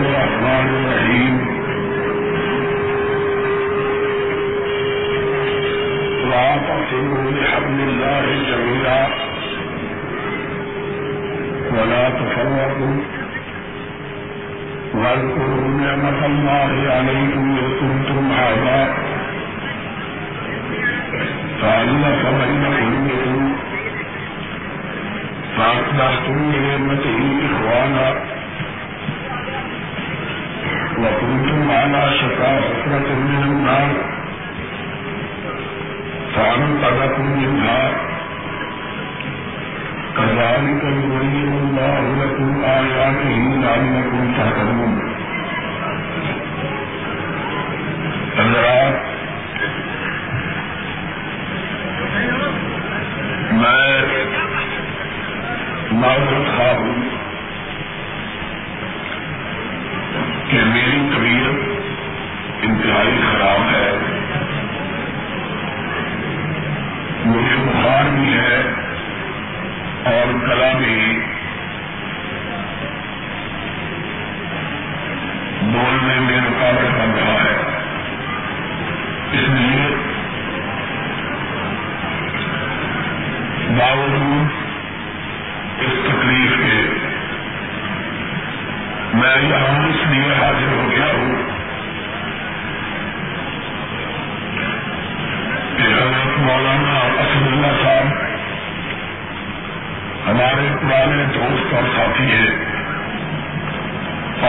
الرحمن الرحیم وَاعْتَصِمُوا بِحَبْلِ اللَّهِ جَمِيعًا وَلَا تَفَرَّقُوا وَاذْكُرُوا نِعْمَةَ اللَّهِ عَلَيْكُمْ إِذْ كُنتُمْ أَعْدَاءً فَأَلَّفَ بَيْنَ قُلُوبِكُمْ فأصبحتم بنعمته إخوانا وكنتم على شفا حفرة من النار فأنقذكم منها كذلك يبين الله لكم آياته لعلكم تهتدون. کہ میری طبیعت انتہائی خراب ہے، مجھے بخار بھی ہے اور گلا بھی، بولنے میں رکاوٹ بن رہا ہے، اس لیے باوجود اس تکلیف کے میں یہاں اس لیے حاضر ہو گیا ہوں کہ حضرت مولانا اسد اللہ صاحب ہمارے پرانے دوست اور ساتھی ہیں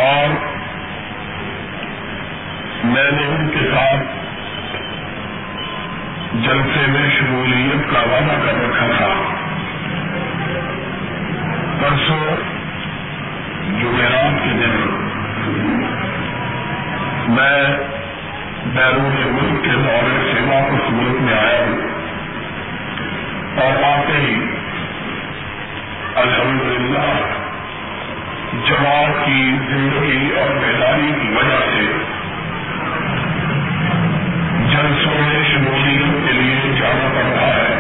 اور میں نے ان کے ساتھ جلسے میں شمولیت کا وعدہ کر رکھا تھا. پرسوں جمعرات کے دن میں بیرون ملک کے دورے سیوا کو ملک میں آیا ہوں اور آتے ہی الحمدللہ جماعت کی زندگی اور بیداری کی وجہ سے جلسوں میں شمولیت کے لیے جانا پڑ رہا ہے،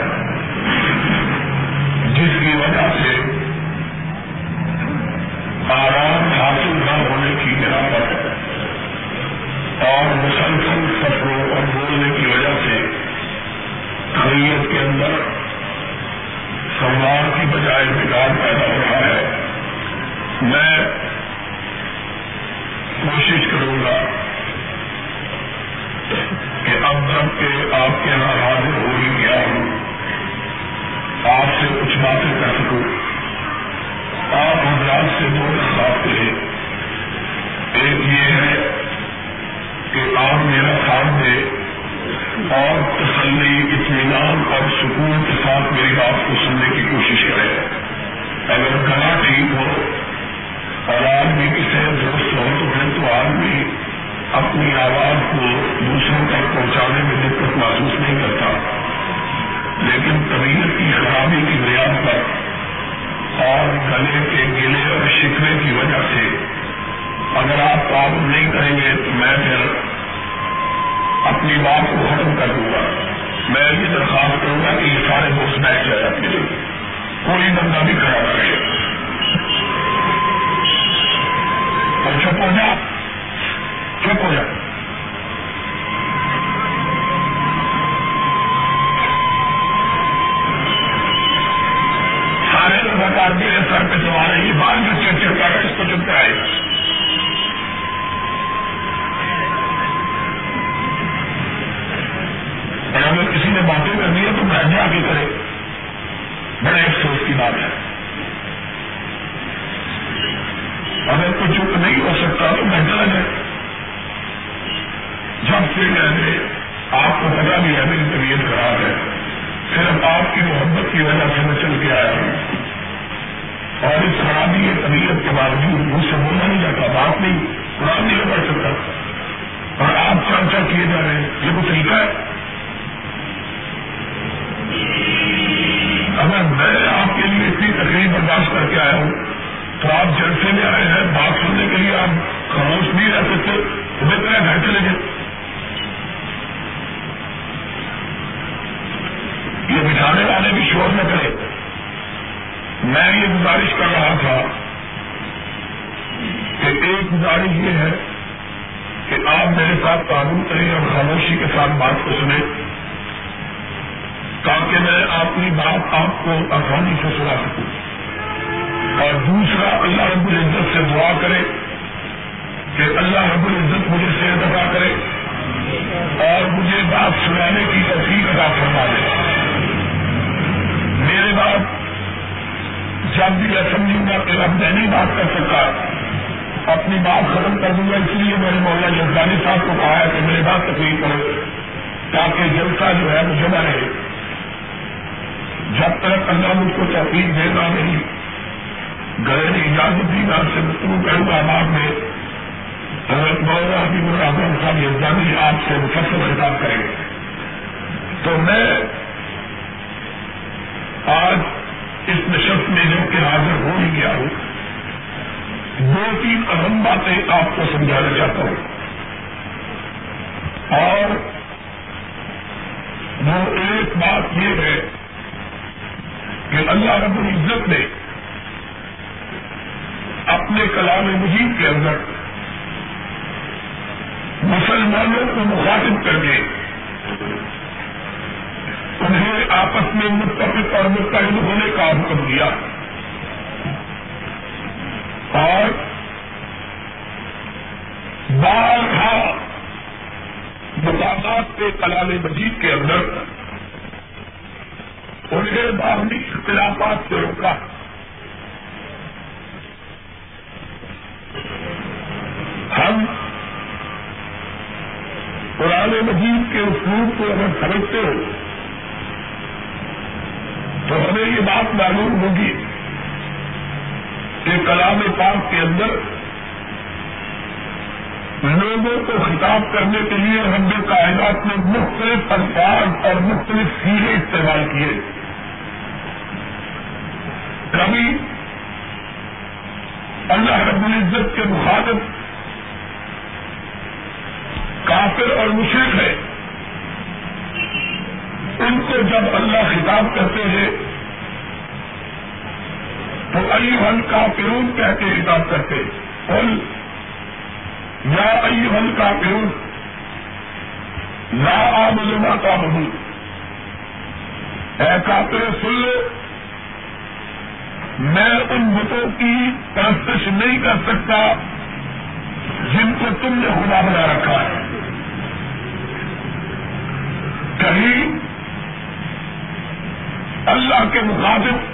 جس کی وجہ سے آرام حاصل نہ ہونے کی بنا پر اور مسلسل سفروں اور بولنے کی وجہ سے خیریت کے اندر سوار کی بجائے بگاڑ پیدا ہو رہا ہے. میں کوشش کروں گا کہ اب تک کہ آپ کے یہاں حاضر ہو ہی گیا ہوں، آپ سے کچھ باتیں کر سکوں. آپ حضرات سے دو راستے ہیں، ایک یہ ہے کہ آپ میرا ساتھ دے اور تسلی، اطمینان اور سکون کے ساتھ میری بات کو سننے کی کوشش کریں. اگر گلا ٹھیک ہو اور آدمی کسی درست ہو تو پھر تو آدمی اپنی آواز کو دوسروں تک پہنچانے میں دقت محسوس نہیں کرتا، لیکن طبیعت کی خرابی کی بنیاد پر اور گلے کے گلے اور شکوے کی وجہ سے اگر آپ کام نہیں کریں گے تو میں پھر اپنی بات کو ختم کر دوں گا. میں یہ درخواست کروں گا کہ یہ سارے دوست بیٹھ جائے، اپنے لیے کوئی بندہ بھی کھڑا نہ رہے، اور چپ ہو جا، چپ ہو جا. میرے سر پہ سوال ہے، یہ بال جو چپ چپتا ہے اس کو چپتا ہے. اور اگر کسی نے باتیں کرنی ہے تو بیٹھنے آگے کرے، بڑے افسوس کی بات ہے. اگر کوئی چپ نہیں ہو سکتا تو بیٹھا نہ جائے. جب سے میں نے آپ کو پتا بھی ہے میری طبیعت خراب ہے، صرف آپ کی محبت کی وجہ سے میں چل کے آیا ہوں، اور اس خرابی طبیعت کے باوجود مجھ سے بولا نہیں جاتا، بات نہیں، قرآن نہیں پڑھ سکتا، اور آپ چرچا کیے جا رہے ہیں. یہ کوئی طریقہ ہے؟ اگر میں آپ کے لیے اتنی تکلیف برداشت کر کے آیا ہوں تو آپ جلسے میں آئے ہیں، بات سننے کے لیے آپ خاموش نہیں رہ سکتے تو بہتر ہے گھر چلے گئے. یہ بٹھانے والے بھی شور نہ کرے. میں یہ گزارش کر رہا تھا کہ ایک گزارش یہ ہے کہ آپ میرے ساتھ تعاون کریں اور خاموشی کے ساتھ بات کو سنیں تاکہ میں اپنی بات آپ کو آسانی سے سنا سکوں، اور دوسرا اللہ رب العزت سے دعا کرے کہ اللہ رب العزت مجھے صحت عطا کرے اور مجھے بات سنانے کی توفیق عطا فرما دے۔ میرے بعد جب بھی میں سمجھوں گا کہ اب میں نہیں بات کر سکتا اپنی بات ختم کر دوں گا، اس لیے میں نے مولانا یزدانی صاحب کو کہا ہے کہ میرے بات تقریر کرو تاکہ جلسہ جو ہے مجھے نہ رہے۔ جب تک اللہ مجھ کو توفیق دے گا میری گھر نے اجازت دی آپ سے گفتگو کروں گا۔ آپ میں حضرت مولانا حبیب الرحمان صاحب یزدانی آپ سے مفصل خطاب کریں گے، تو میں آج اس نشست میں جو کہ حاضر ہو ہی گیا ہوں، دو تین اہم باتیں آپ کو سمجھانا چاہتا ہوں، اور وہ ایک بات یہ ہے کہ اللہ رب العزت نے اپنے کلام مجید کے اندر مسلمانوں کو مخاطب کر کے انہیں آپس میں متفق اور متحد ہونے کا حکم دیا، اور بارہا مقامات کے کلام مجید کے اندر انہیں باہمی اختلافات سے روکا۔ ہم قرآن مجید کے اصول کو اگر سمجھتے ہو تو ہمیں یہ بات معلوم ہوگی کہ کلام پاک کے اندر لوگوں کو خطاب کرنے کے لیے رب کائنات نے مختلف الفاظ اور مختلف سیرے استعمال کیے۔ کبھی اللہ رب العزت کے مخاطب کافر اور مشرک ہے، ان کو جب اللہ خطاب کرتے ہیں تو ایہا الکافرون کہہ کے خطاب کرتے، قل یا ایہا الکافرون لا اعبد ما تعبدون، اے کافر سن لو میں ان بتوں کی پرستش نہیں کر سکتا جن کو تم نے خدا بنا رکھا ہے۔ کہیں اللہ کے مخاطب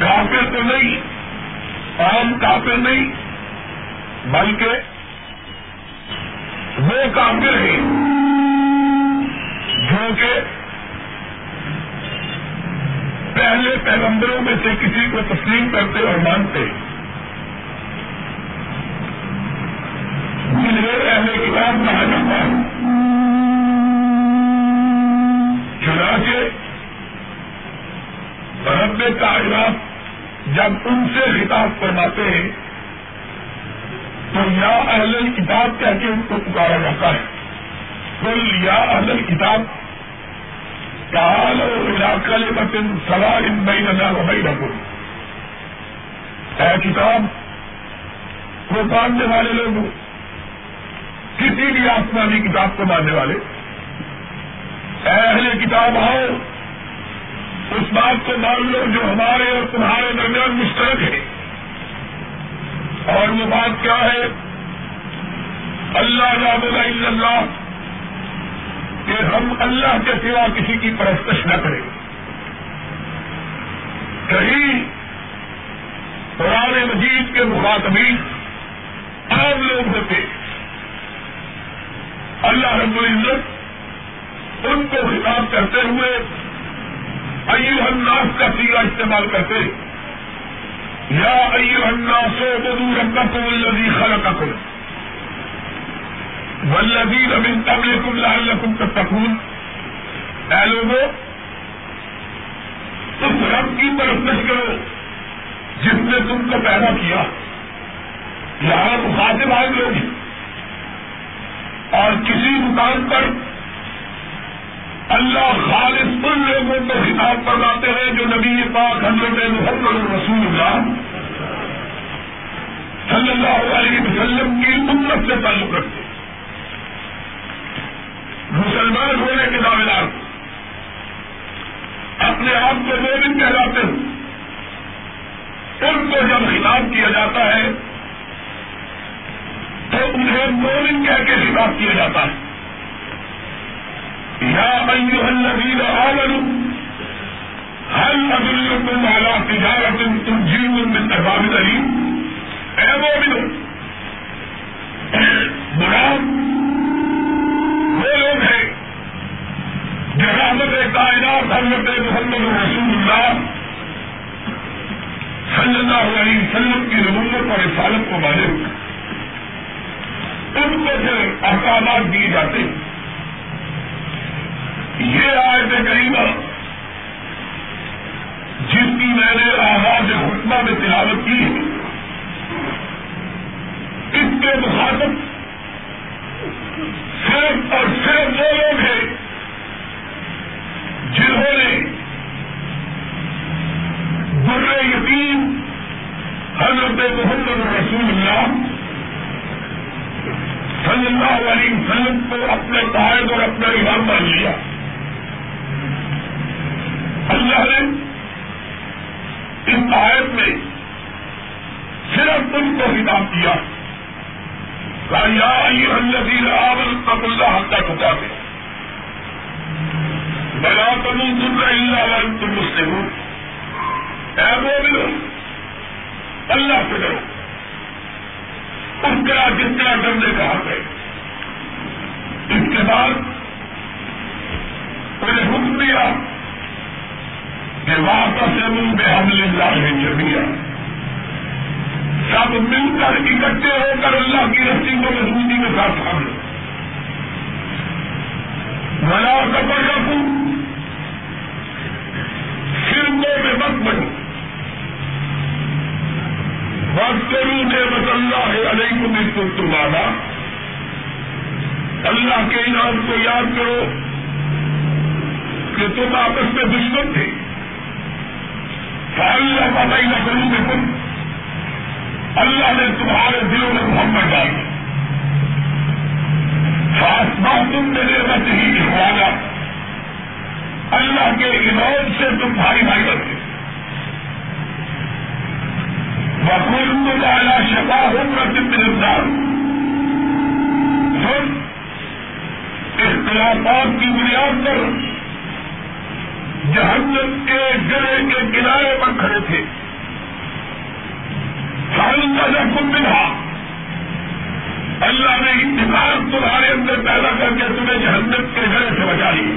کافر تو نہیں، عام کافر نہیں، بلکہ وہ کافر ہیں جو کہ پہلے پیغمبروں میں سے کسی کو تسلیم کرتے اور مانتے، جنہیں اہل کتاب کہا جاتا ہے۔ چنانچہ رب کائنات جب ان سے خطاب فرماتے ہیں تو یا اہل کتاب کہہ کے ان کو پکارا جاتا ہے، قل یا اہل کتاب تعالوا الی کلمۃ سواء بیننا و بینکم، اے کتاب کو ماننے والے لوگوں، کسی بھی آسمانی کتاب کو ماننے والے، اے اہل کتاب آؤ اس بات کو مان لو جو ہمارے اور تمہارے درمیان مشترک ہے، اور وہ بات کیا ہے، اللہ لا الہ الا اللہ، کہ ہم اللہ کے سوا کسی کی پرستش نہ کریں۔ کہیں قرآن مجید کے مخاطبین عام لوگ ہوتے، اللہ رب العزت ان کو خطاب کرتے ہوئے ایہا الناس کا صیغہ استعمال کرتے، یا ایہا الناس اعبدوا ربکم الذی خلقکم والذین من قبلکم لعلکم تتقون، اے لوگوں اس رب کی پرستش کرو جس نے تم کو پیدا کیا۔ یہاں مخاطب آئے لوگ ہیں، اور کسی مقام پر اللہ خالص ان لوگوں کو خطاب فرماتے ہیں جو نبی پاک حضرت محمد رسول اللہ صلی اللہ علیہ وسلم کی امت سے تعلق رکھتے ہیں. مسلمان ہونے کے دعوے دار اپنے آپ کو مومن کہلاتے ہیں, ان کو جب خطاب کیا جاتا ہے تو انہیں مومن کہہ کے خطاب کیا جاتا ہے. یا ایھا الذین آمنوا هل أدلكم على تجارة تنجيكم من عذاب أليم؟ اے مومنوں, مراد وہ لوگ ہیں جو رحمت کائنات حضرت محمد رسول اللہ صلی اللہ علیہ وسلم کی رسالت اور رسالت کو مانے, ان کو پھر احکامات دیے جاتے ہیں. یہ آیت کریمہ جس کی میں نے آغاز خطبہ میں تلاوت کی, اس کے مخاطب صرف اور صرف وہ لوگ ہیں جنہوں نے در یتیم حضرت محمد رسول اللہ صلی اللہ علیہ وسلم کو اپنے قائد اور اپنا امام مان لیا. اللہ نے اس آیت میں صرف ان کو خطاب کیا, یا ایھا الذین آمنوا اتقوا اللہ حق تقاته ولا تموتن الا وانتم مسلمون. اے مومنو, اللہ سے ڈرو, اس کا جتنا ڈرنے کا حق ہے. اس کے بعد انہیں حکم دیا کہ واقسموا بحبل اللہ جمیعا, سب مل کر اکٹھے ہو کر اللہ کی رسی کو مضبوطی کے ساتھ تھام لو. ولا تفرقوا, فرقوں میں مت بنو. واذکروا نعمت اللہ علیکم اذ کنتم اعداء, اللہ کے انعام کو یاد کرو کہ تم آپس میں دشمن تھے. اللہ کا بین قلوبکم, اللہ نے تمہارے دلوں میں محبت ڈالی. فاصبحتم بنعمتہ اخوانا, اللہ کے انعام سے تم بھائی بھائی بن گئے. وکنتم علی شفا حفرۃ من النار, تم اختلافات کی بنیاد پر جہنم کے گڑھے کے کنارے پر کھڑے تھے. فانزلکم منہا, اللہ نے اتفاق تمہارے اندر پیدا کر کے تمہیں جہنم کے گڑھے سے بچا لیا.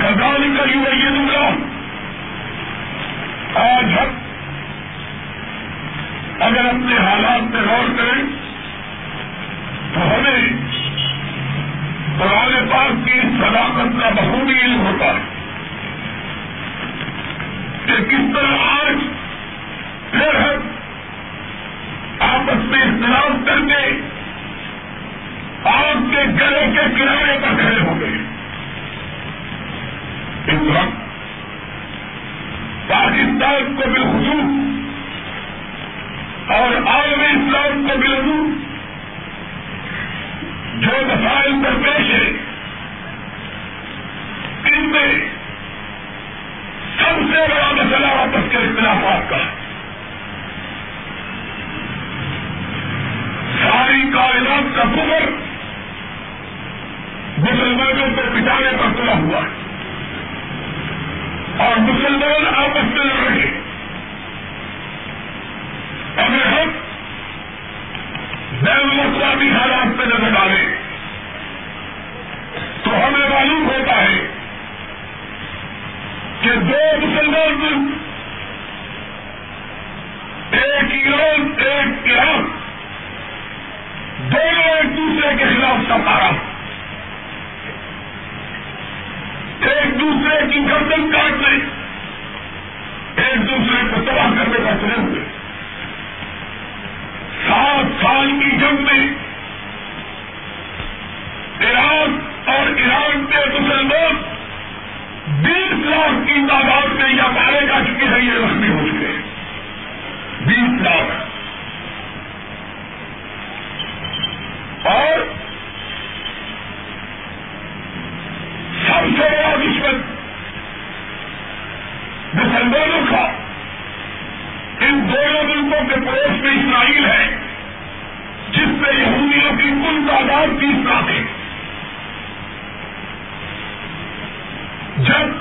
کذالک یبین اللہ, آج ہم اگر اپنے حالات پہ غور کریں تو ہمیں قرآن پاک کی صداقت کا بخوبی علم ہوتا ہے کہ کس طرح آج پھر ہم آپس میں اختلاف کر کے آگ کے گلے کے کنارے پر کھڑے ہو گئے. اس وقت پاکستان کو بالخصوص اور عالم اسلام کو بالخصوص جو مسائل درپیش ہے, ان میں سب سے بڑا مسئلہ آپس کے اختلافات کا ہے. ساری کائنات کا کفر مسلمانوں کو پٹانے پر تلا ہوا ہے اور مسلمان آپس میں لڑ رہے ہیں. اگر ہم بین الاقوامی حالات پہ نظر ڈالیں تو ہمیں معلوم ہوتا ہے کہ دو مسلمان ملک, ایک ایران ایک عراق, دونوں ایک دوسرے کے خلاف سفارا, ایک دوسرے کی گردن کاٹنے, ایک دوسرے کو تباہ کرنے کا تلے ہوئے. 7 سال کی جنگ میں عراق اور ایران کے مسلمان 20 لاکھ کی تعداد میں یا مارے جا چکے ہیں, یہ زخمی ہو چکے ہیں. 20 جس میں اسرائیل ہے، جس میں یہودیوں کی کل تعداد 30 لاکھ ہے. جب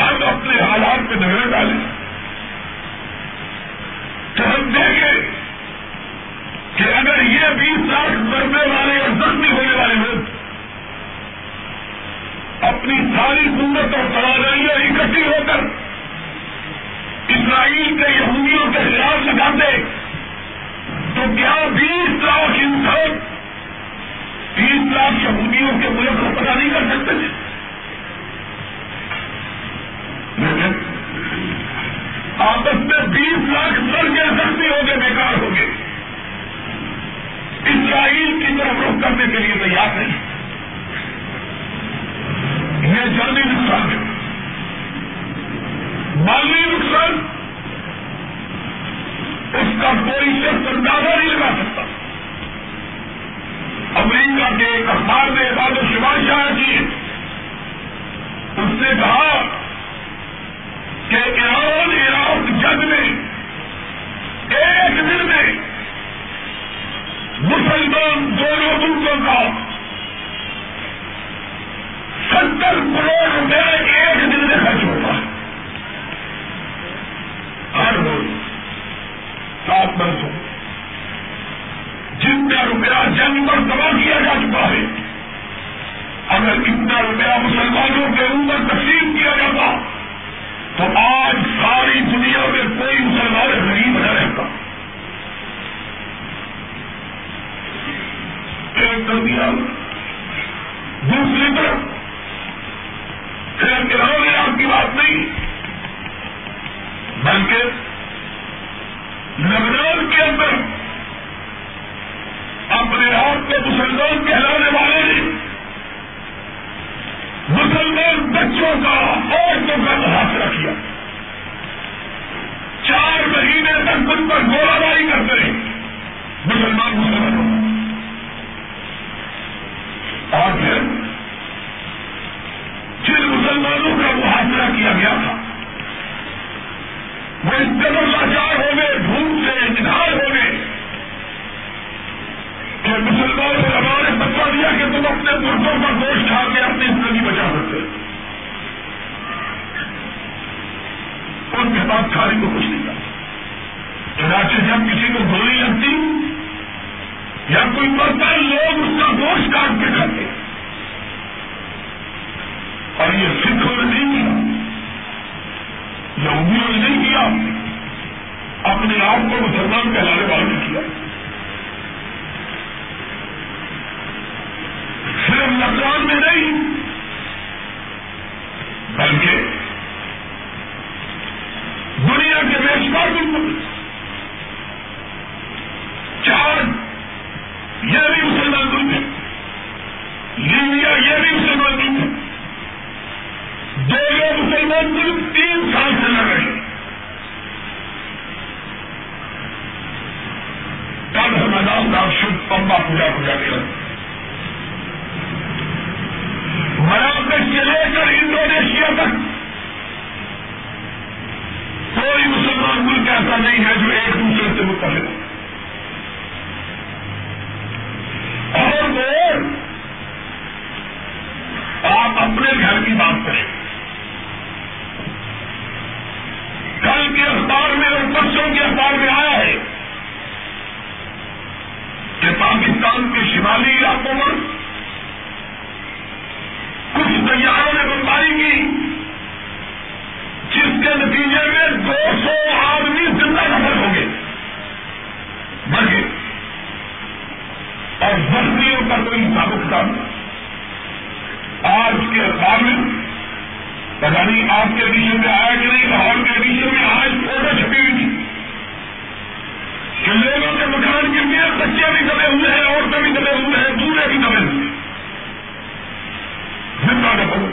ہم اپنے حالات پہ نظر ڈالیں تو ہم دیکھیں گے کہ اگر یہ 20 لاکھ مرنے والے اور زخمی ہونے والے لوگ اپنی ساری سنت اور توانائیاں اکٹھی ہو کر اسرائیل کے یہودیوں کے خلاف لگاتے تو کیا 20 لاکھ انسان 30 لاکھ یہودیوں کے ملک کو پتہ نہیں کر سکتے تھے؟ آپس میں 20 لاکھ سر کے زخمی ہو گئے، بیکار ہو گئے، اسرائیل کی طرف رخ کرنے کے لیے تیار نہیں. یہ جانی نقصان ہے، مالی نقصان اس کا کوئی شخص اندازہ نہیں لگا سکتا. امریکہ کے ایک اخبار نے بعد و شمار شائع کی، اس نے کہا کہ عراق جنگ میں ایک دن میں مسلمان دونوں ملکوں کا 70 کروڑ روپے ایک دن میں خرچ ہوتا ہے. ہر روز 7 برسوں جتنا روپیہ جنگ پر تباہ کیا جا چکا ہے، اگر اتنا روپیہ مسلمانوں کے اوپر تقسیم کیا جاتا تو آج ساری دنیا میں کوئی مسلمان غریب نہ رہتا. ایک دنیا دوسری طرف نے آپ کی بات نہیں، بلکہ لبنان کے اندر اپنے آپ کو مسلمان کہلانے والے مسلمان بچوں کا عورتوں کا محاصرہ کیا، 4 مہینے تک ان پر گولہ باری کرتے رہے مسلمانوں. اور پھر جن مسلمانوں کا محاصرہ کیا گیا تھا وہ اس قدر لاچار ہو گئے، بھوک سے انتظار ہو گئے کہ مسلمانوں نے ہمارے فتوا دیا کہ تم اپنے مردوں کا گوشت کھا کے اپنی زندگی بچا سکتے. ان کے پاس کھانے کو کچھ نہیں تھا. چنانچہ جب کسی کو گولی لگتی یا کوئی مرتا لوگ اس کا گوشت کاٹ کے کھاتے. اور یہ سکھوں نے نہیں کیا، یہودیوں نے نہیں کیا، اپنے آپ کو مسلمان کہلانے والوں نے کیا. صرف لبنان میں نہیں بلکہ دنیا کے بے شمار ملکوں چاد یہ بھی مسلمان ملک ہے، لیبیا یہ بھی مسلمان ملک ہے، دونوں مسلمان ملک 3 سال سے لڑ رہے ہیں. کل رمضان کا شدھ پمبا پوجا کیا، مراکش سے لے کر انڈونیشیا تک کوئی مسلمان ملک ایسا نہیں ہے جو ایک دوسرے سے متفق ہو. اور وہ آپ اپنے گھر کی بات کریں، کل کے اخبار میں اور پرسوں کے اخبار میں آیا ہے کہ پاکستان کے شمالی علاقوں پر کچھ طیاروں نے بمباری کی جس کے نتیجے میں 200 آدمی زندہ دفن ہو گئے، مر گئے، اور زخمیوں کا کوئی ثابت کام. آج کے اخبار میں پتا نہیں آپ کے ایڈیشن میں آیا کہ نہیں، لاہور کے ایڈیشن میں آج فوٹو چھپی ہوئی تھی کہ لوگوں کے مکان کے اندر بچے بھی دبے ہوئے ہیں، عورتیں بھی دبے ہوئے ہیں، بوڑھے بھی دبے ہوئے ہیں، زندہ دبو.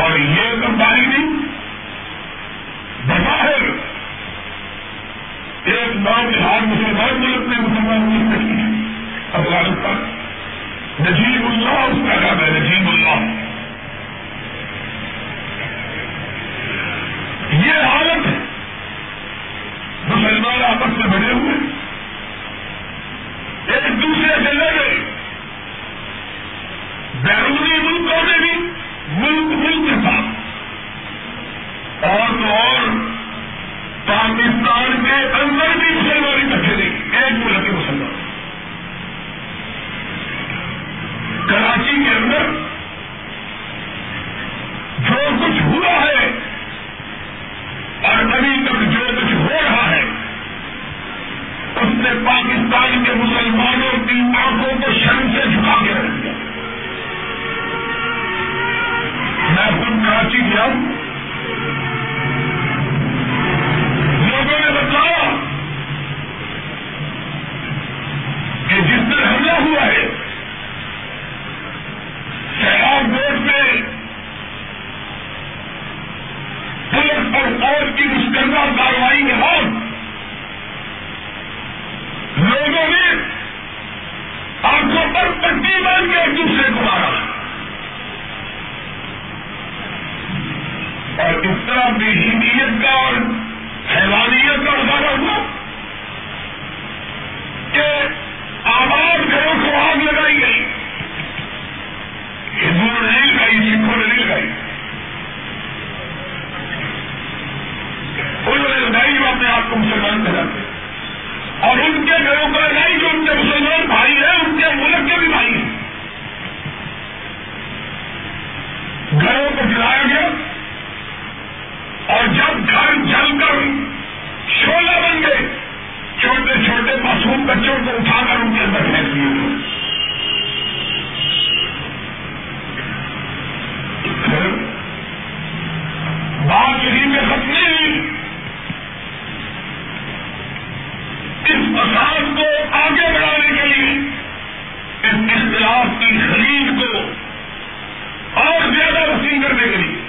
اور یہ بمباری بھی بظاہر ایک نوجوان مسلمان ملک نے مسلمان ملک سے کی ہے، افغانستان. نجیب اللہ اس کا نام ہے، نجیب اللہ. یہ حالت پاکستان کے اندر بھی مسلمان اکٹھے نہیں، ایک ملک کے مسلمان کراچی کے اندر جو کچھ ہوا ہے اور ابھی تک جو کچھ ہو رہا ہے اس نے پاکستان کے مسلمانوں کی آنکھوں کو شرم سے جھکا کے رکھ دیا۔ میں خود کراچی گیا، لوگوں نے بتایا کہ جس پر حملہ ہوا ہے سیلاب روڈ میں پولیس اور فوج کی مشترکہ کارروائی کے بعد لوگوں نے آنکھوں پر پٹی باندھ کے ایک دوسرے کو مارا، اور اس طرح بے حیثیت کا اور حیوانیت کا اظہار ہوا کہ آباد گھروں کو آگ لگائی گئی۔ ہندوؤں نے نہیں لگائی، سکھوں نے نہیں لگائی، انہوں نے لگائی جو اپنے آپ کو مسلمان بناتے ہیں، اور ان کے گھروں کو لگائی جو ان کے مسلمان بھائی ہیں، ان کے ملک کے بھی بھائی ہیں۔ گھروں کو جلایا گیا، اور جب گھر جل کر شعلہ بن گئے چھوٹے چھوٹے معصوم بچوں کو اٹھا کر ان کے اندر پھینک دیے گئے۔ بات یہی میں ختم نہیں، اس فساد کو آگے بڑھانے کے لیے اس اختلاف کی خرید کو اور زیادہ وسیع کرنے کے لیے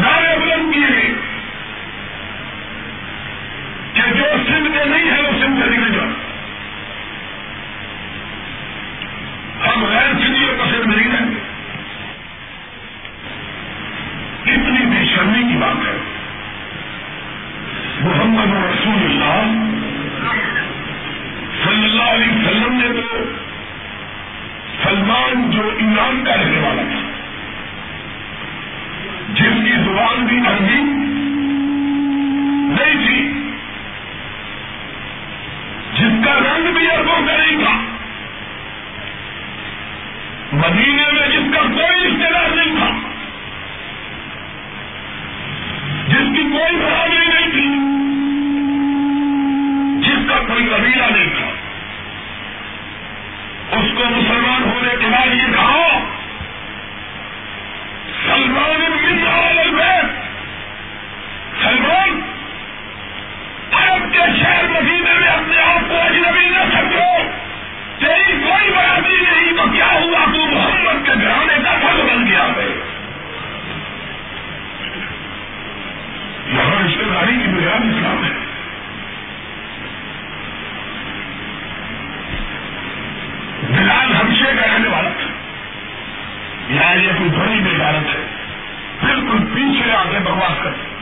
نعرے بلند کیے گئے کہ جو سندھ میں نہیں ہے وہ سندھ سے نکل جاؤ، ہم غیر سندھیوں کو سندھ نہیں رہیں گے۔ اتنی بے شرمی کی بات ہے، محمد رسول اللہ صلی اللہ علیہ وسلم نے تو سلمان جو ایران کا رہنے والا تھا، جن کی زبان بھی عربی نہیں تھی، جس کا رنگ بھی عربوں کا نہیں تھا، مدینے میں جس کا کوئی اختلاف نہیں تھا، جس کی کوئی برادری نہیں تھی، جس کا کوئی قبیلہ نہیں تھا، اس کو مسلمان ہونے کے بعد یہ کہا سلمان بن آل البیت، سلمان عرب کے شہر مدینے میں اپنے آپ کو اجنبی نہ سمجھو، تیری کوئی برادری نہیں تو کیا ہوا، تو محمد کے گھرانے کا فرد بن گیا ہے۔ یہاں رشتے داری کی بنیاد اسلام ہے۔ بلال حبشے کا رہنے والا تھا، یہاں یہ کوئی بڑی بغاوت ہے، بالکل پیچھے آگے بکواس کرتے ہیں۔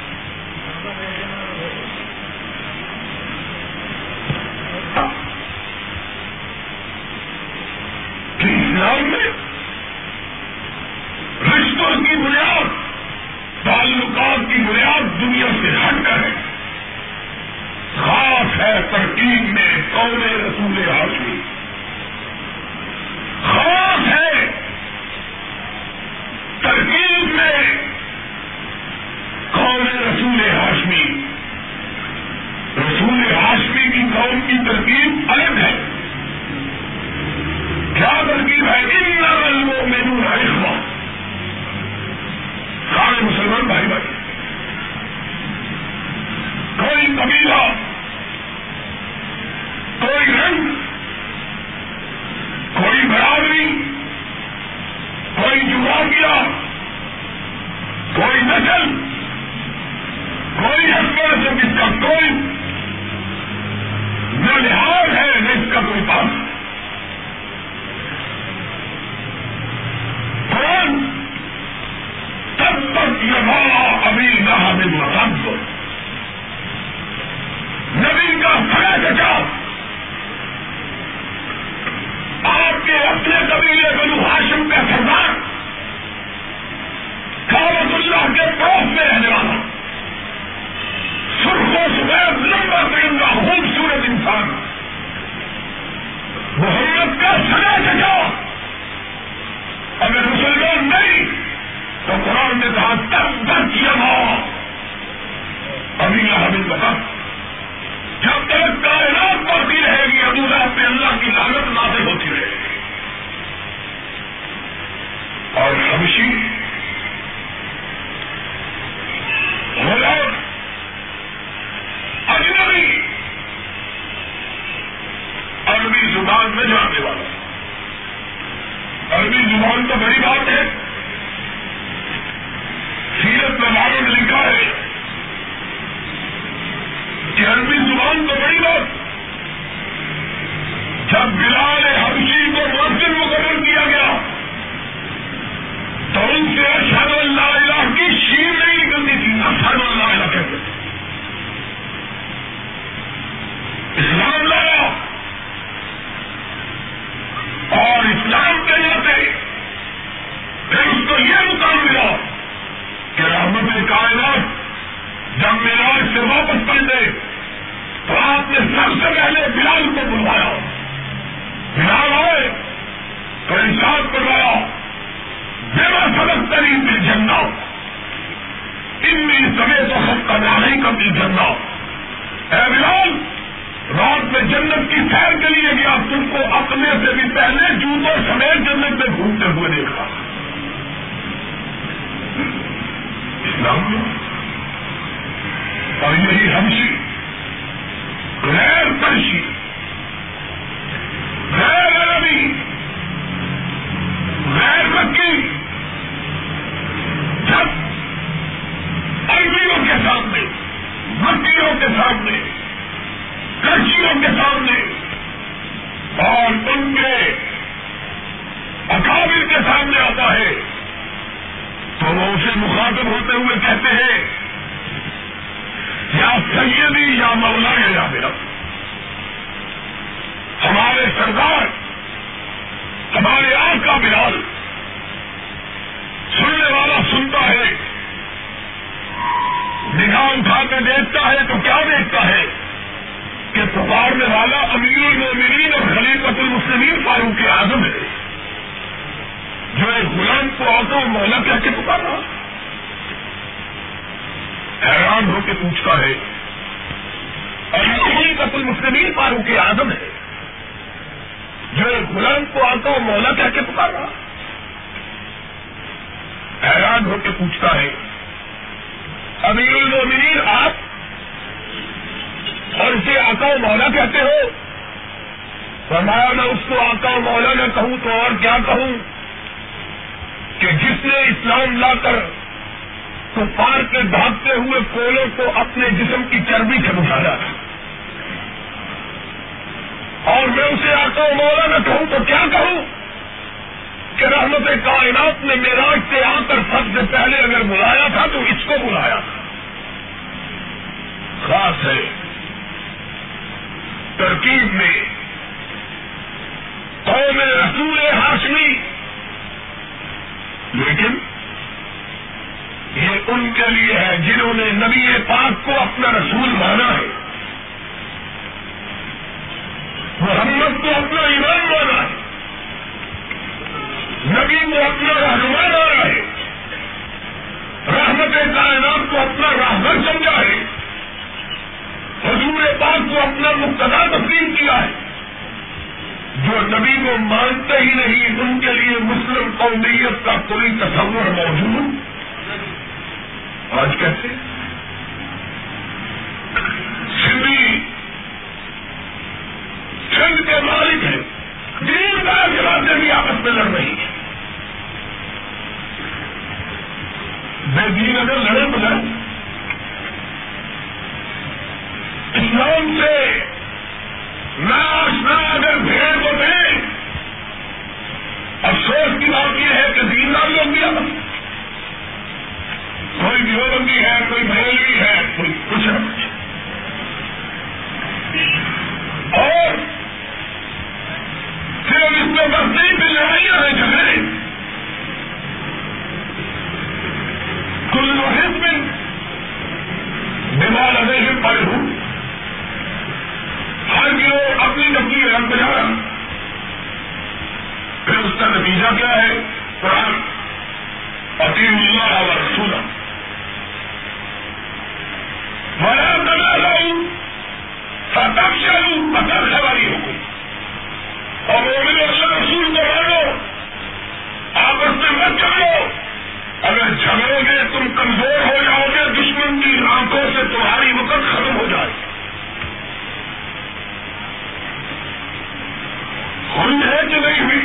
کہ اسلام میں رشتوں کی بنیاد، تعلقات کی بنیاد دنیا سے ہٹ کر ہے، خاص ہے ترکیب میں قول رسول ہاشمی، خاص ہے ترکیب میں قوم رسول ہاشمی۔ رسول ہاشمی کی قوم کی ترکیب الگ ہے، کیا ترکیب ہے؟ انما المؤمنون اخوہ، سارے مسلمان بھائی بھائی، کوئی قبیلہ، کوئی رنگ، کوئی برادری، کوئی جغرافیہ، کوئی نسل، کوئی اکثر سے اس کا کوئی نہ لحاظ ہے، نہ اس کا کوئی پاس۔ قرآن تب تک یہ ابھی نہ ہمیں متعدد قابل بنا. جب تک کائنات بڑھتی رہے گی ادھورا پہ اللہ کی لعنت نازل ہوتی رہے گی. اور حبشی اجنبی عربی زبان میں جاننے والا. عربی زبان تو بڑی بات ہے. سیرت نماز میں لکھا ہے کہ عربی زبان تو بڑی بات. جب بلال حبشی کو مسجد مقرر کیا گیا تو ان سے اشہد اللہ الہ کی شیر نہیں نکلتی تھی. اشہد اللہ الہ کہتے تھے. اسلام لایا اور اسلام کے ناطے پھر اس کو یہ مقام ملا کہ رحمت کائنات جب معراج سے واپس پلٹے تو آپ نے سب سے پہلے بلال کو بلوایا. بلال آئے تو ارشاد کروایا میرا سبق ترین میں جھنڈا ان میں سمے تو سب کا جانے کا بھی جھنڈا. اے بلال رات میں جنت کی سیر کے لیے گیا تم کو اپنے سے بھی پہلے جوتوں سمیت جنت میں گھومتے ہوئے دیکھا. اسلام میں اور یہی حبشی غیر پرشی غیر عربی غیر مکی جب عربیوں کے سامنے مکیوں کے سامنے کرشیوں کے سامنے اور ان کے اکابر کے سامنے آتا ہے تو وہ اسے مخاطب ہوتے ہوئے کہتے ہیں یا سیدی یا مولا یا میرا. ہمارے سردار ہمارے آقا بلال. سننے والا سنتا ہے نگاہ اٹھا کے دیکھتا ہے تو کیا دیکھتا ہے کہ پکارنے والا امیر المومنین اور خلیفۃ المسلمین فاروق اعظم ہے جو ایک غلام کو آقا و مولا کہہ کے پکارا. حیران ہو کے پوچھتا ہے امیر خلیفۃ المسلمین فاروق اعظم ہے جو ایک غلام کو آقا و مولا کہہ کے پکارا. حیران ہو کے پوچھتا ہے امیر المومنین آپ اور اسے آقا و مولا کہتے ہو؟ فرمایا میں اس کو آقا و مولا نہ کہوں تو اور کیا کہوں کہ جس نے اسلام لا کر طوفان کے بھاگتے ہوئے کولوں کو اپنے جسم کی چربی سے اٹھایا. اور میں اسے آقا و مولا نہ کہوں تو کیا کہوں کہ رحمت کائنات نے معراج سے آ کر سب سے پہلے اگر بلایا تھا تو اس کو بلایا تھا. خاص ہے ترکیب میں قوم رسول ہاشمی لیکن یہ ان کے لیے ہے جنہوں نے نبی پاک کو اپنا رسول مانا ہے, محمد کو اپنا امام مانا ہے, نبی کو اپنا رہنما مانا ہے, رحمت کائنات کو اپنا راہبر سمجھا ہے, حضور پاک کو اپنا مقتدا تسلیم کیا ہے. جو نبی کو مانتے ہی نہیں ان کے لیے مسلم قومیت کا کوئی تصور موجود آج کیسے سندھ کے مالک ہیں, دین دار جماعتیں بھی آپس میں لڑ رہی ہیں. بے دین اگر لڑے تو لڑیں, اسلام سے ناشنا اگر بھیڑ کو دیں. افسوس کی بات یہ ہے کہ دیندار لوگ بھی آپس کوئی دیوبندی ہے, کوئی بریلوی ہے, کوئی کچھ ہے, اور صرف اس میں بس نہیں بھی لڑائیاں ہیں. جگہ کل حزب بما لدیہم فرحون. ہر گروہ اپنی نفی رنگ پہ جا رہا. پھر اس کا نتیجہ کیا ہے؟ قرآن اطیع اللہ و رسولہ ولا تنازعوا بدل سواری ہو گئی اور مومن اور رسول کو مانو، آپس میں مت جھگڑو، اگر جھگڑو گے تم کمزور ہو جاؤ گے، دشمن کی آنکھوں سے تمہاری وقت ختم ہو جائے گی. ہوئی ہے کہ نہیں ہوئی؟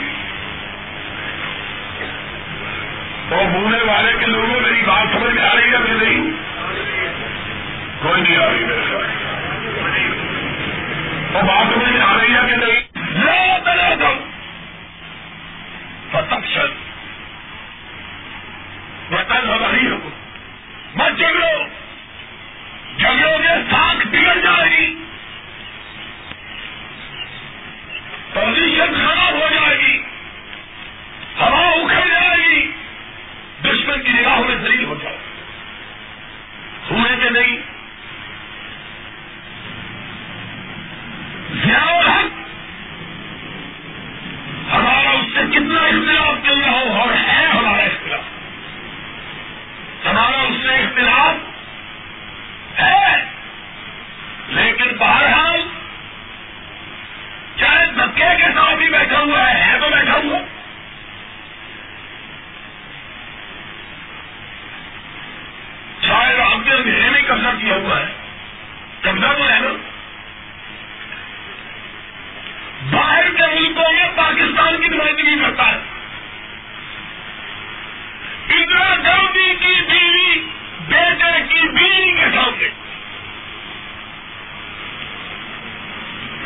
اور بوڑھے والے کے لوگوں میری بات سمجھ میں آ رہی ہے کہ نہیں؟ کوئی نہیں آ رہی میرے ساتھ. اور بات سمجھ میں آ رہی ہے کہ نہیں؟ فتفشل بتل ہماری ہو، مت جگڑو، جگڑو گے ساتھ بگڑ جائے گی، پوزیشن خراب ہو جائے گی، ہوا اکھڑ جائے گی، دشمن کی نگاہوں میں ذلیل ہو جائے. ہوئے کہ نہیں؟ زیادہ ہمارا اس سے کتنا اختلاف چل رہا ہو، اور ہے ہمارا اختلاف، ہمارا اس سے اختلاف ہے، لیکن بہرحال چاہے دھکے کے ساتھ بھی بیٹھا ہوا ہے تو بیٹھا ہوا. شاید آپ کے اندھیرے میں قبضہ کیا ہوا ہے، قبضہ تو ہے نا. باہر کے ملکوں میں پاکستان کی نمائندگی کرتا ہے، اندرا گاندھی کی بیوی بیٹے کی بیوی کے سامنے،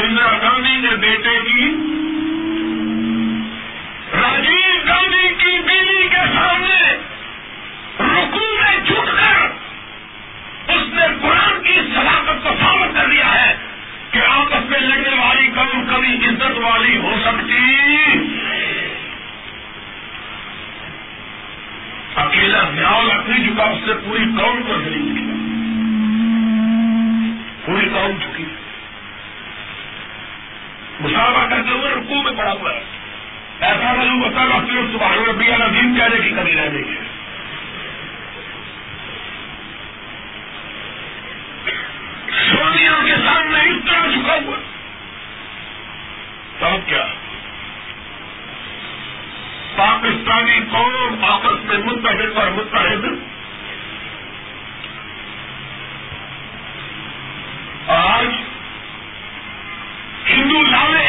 اندرا گاندھی کے بیٹے کی راجیو گاندھی کی بیوی کے سامنے رکوع میں جھک کر اس نے قرآن کی صداقت کو ثابت کر دیا ہے کہ آپس میں لڑنے والی قوم کبھی عزت والی ہو سکتی. اکیلا نیاول اپنی چکا، اس سے پوری قوم کو ذلیل کیا، پوری قوم چکی. مسافہ کرتے ہوئے رکوع میں پڑا ہوا ہے، ایسا معلوم ہوتا ہے صرف سبحان ربی العظیم کہنے کی کمی رہ گئی ہے. سونیا کے سامنے اس طرح جھکا ہوا، سب کیا پاکستانی قوم آپس میں متحد اور متحد. آج ہندو لاوے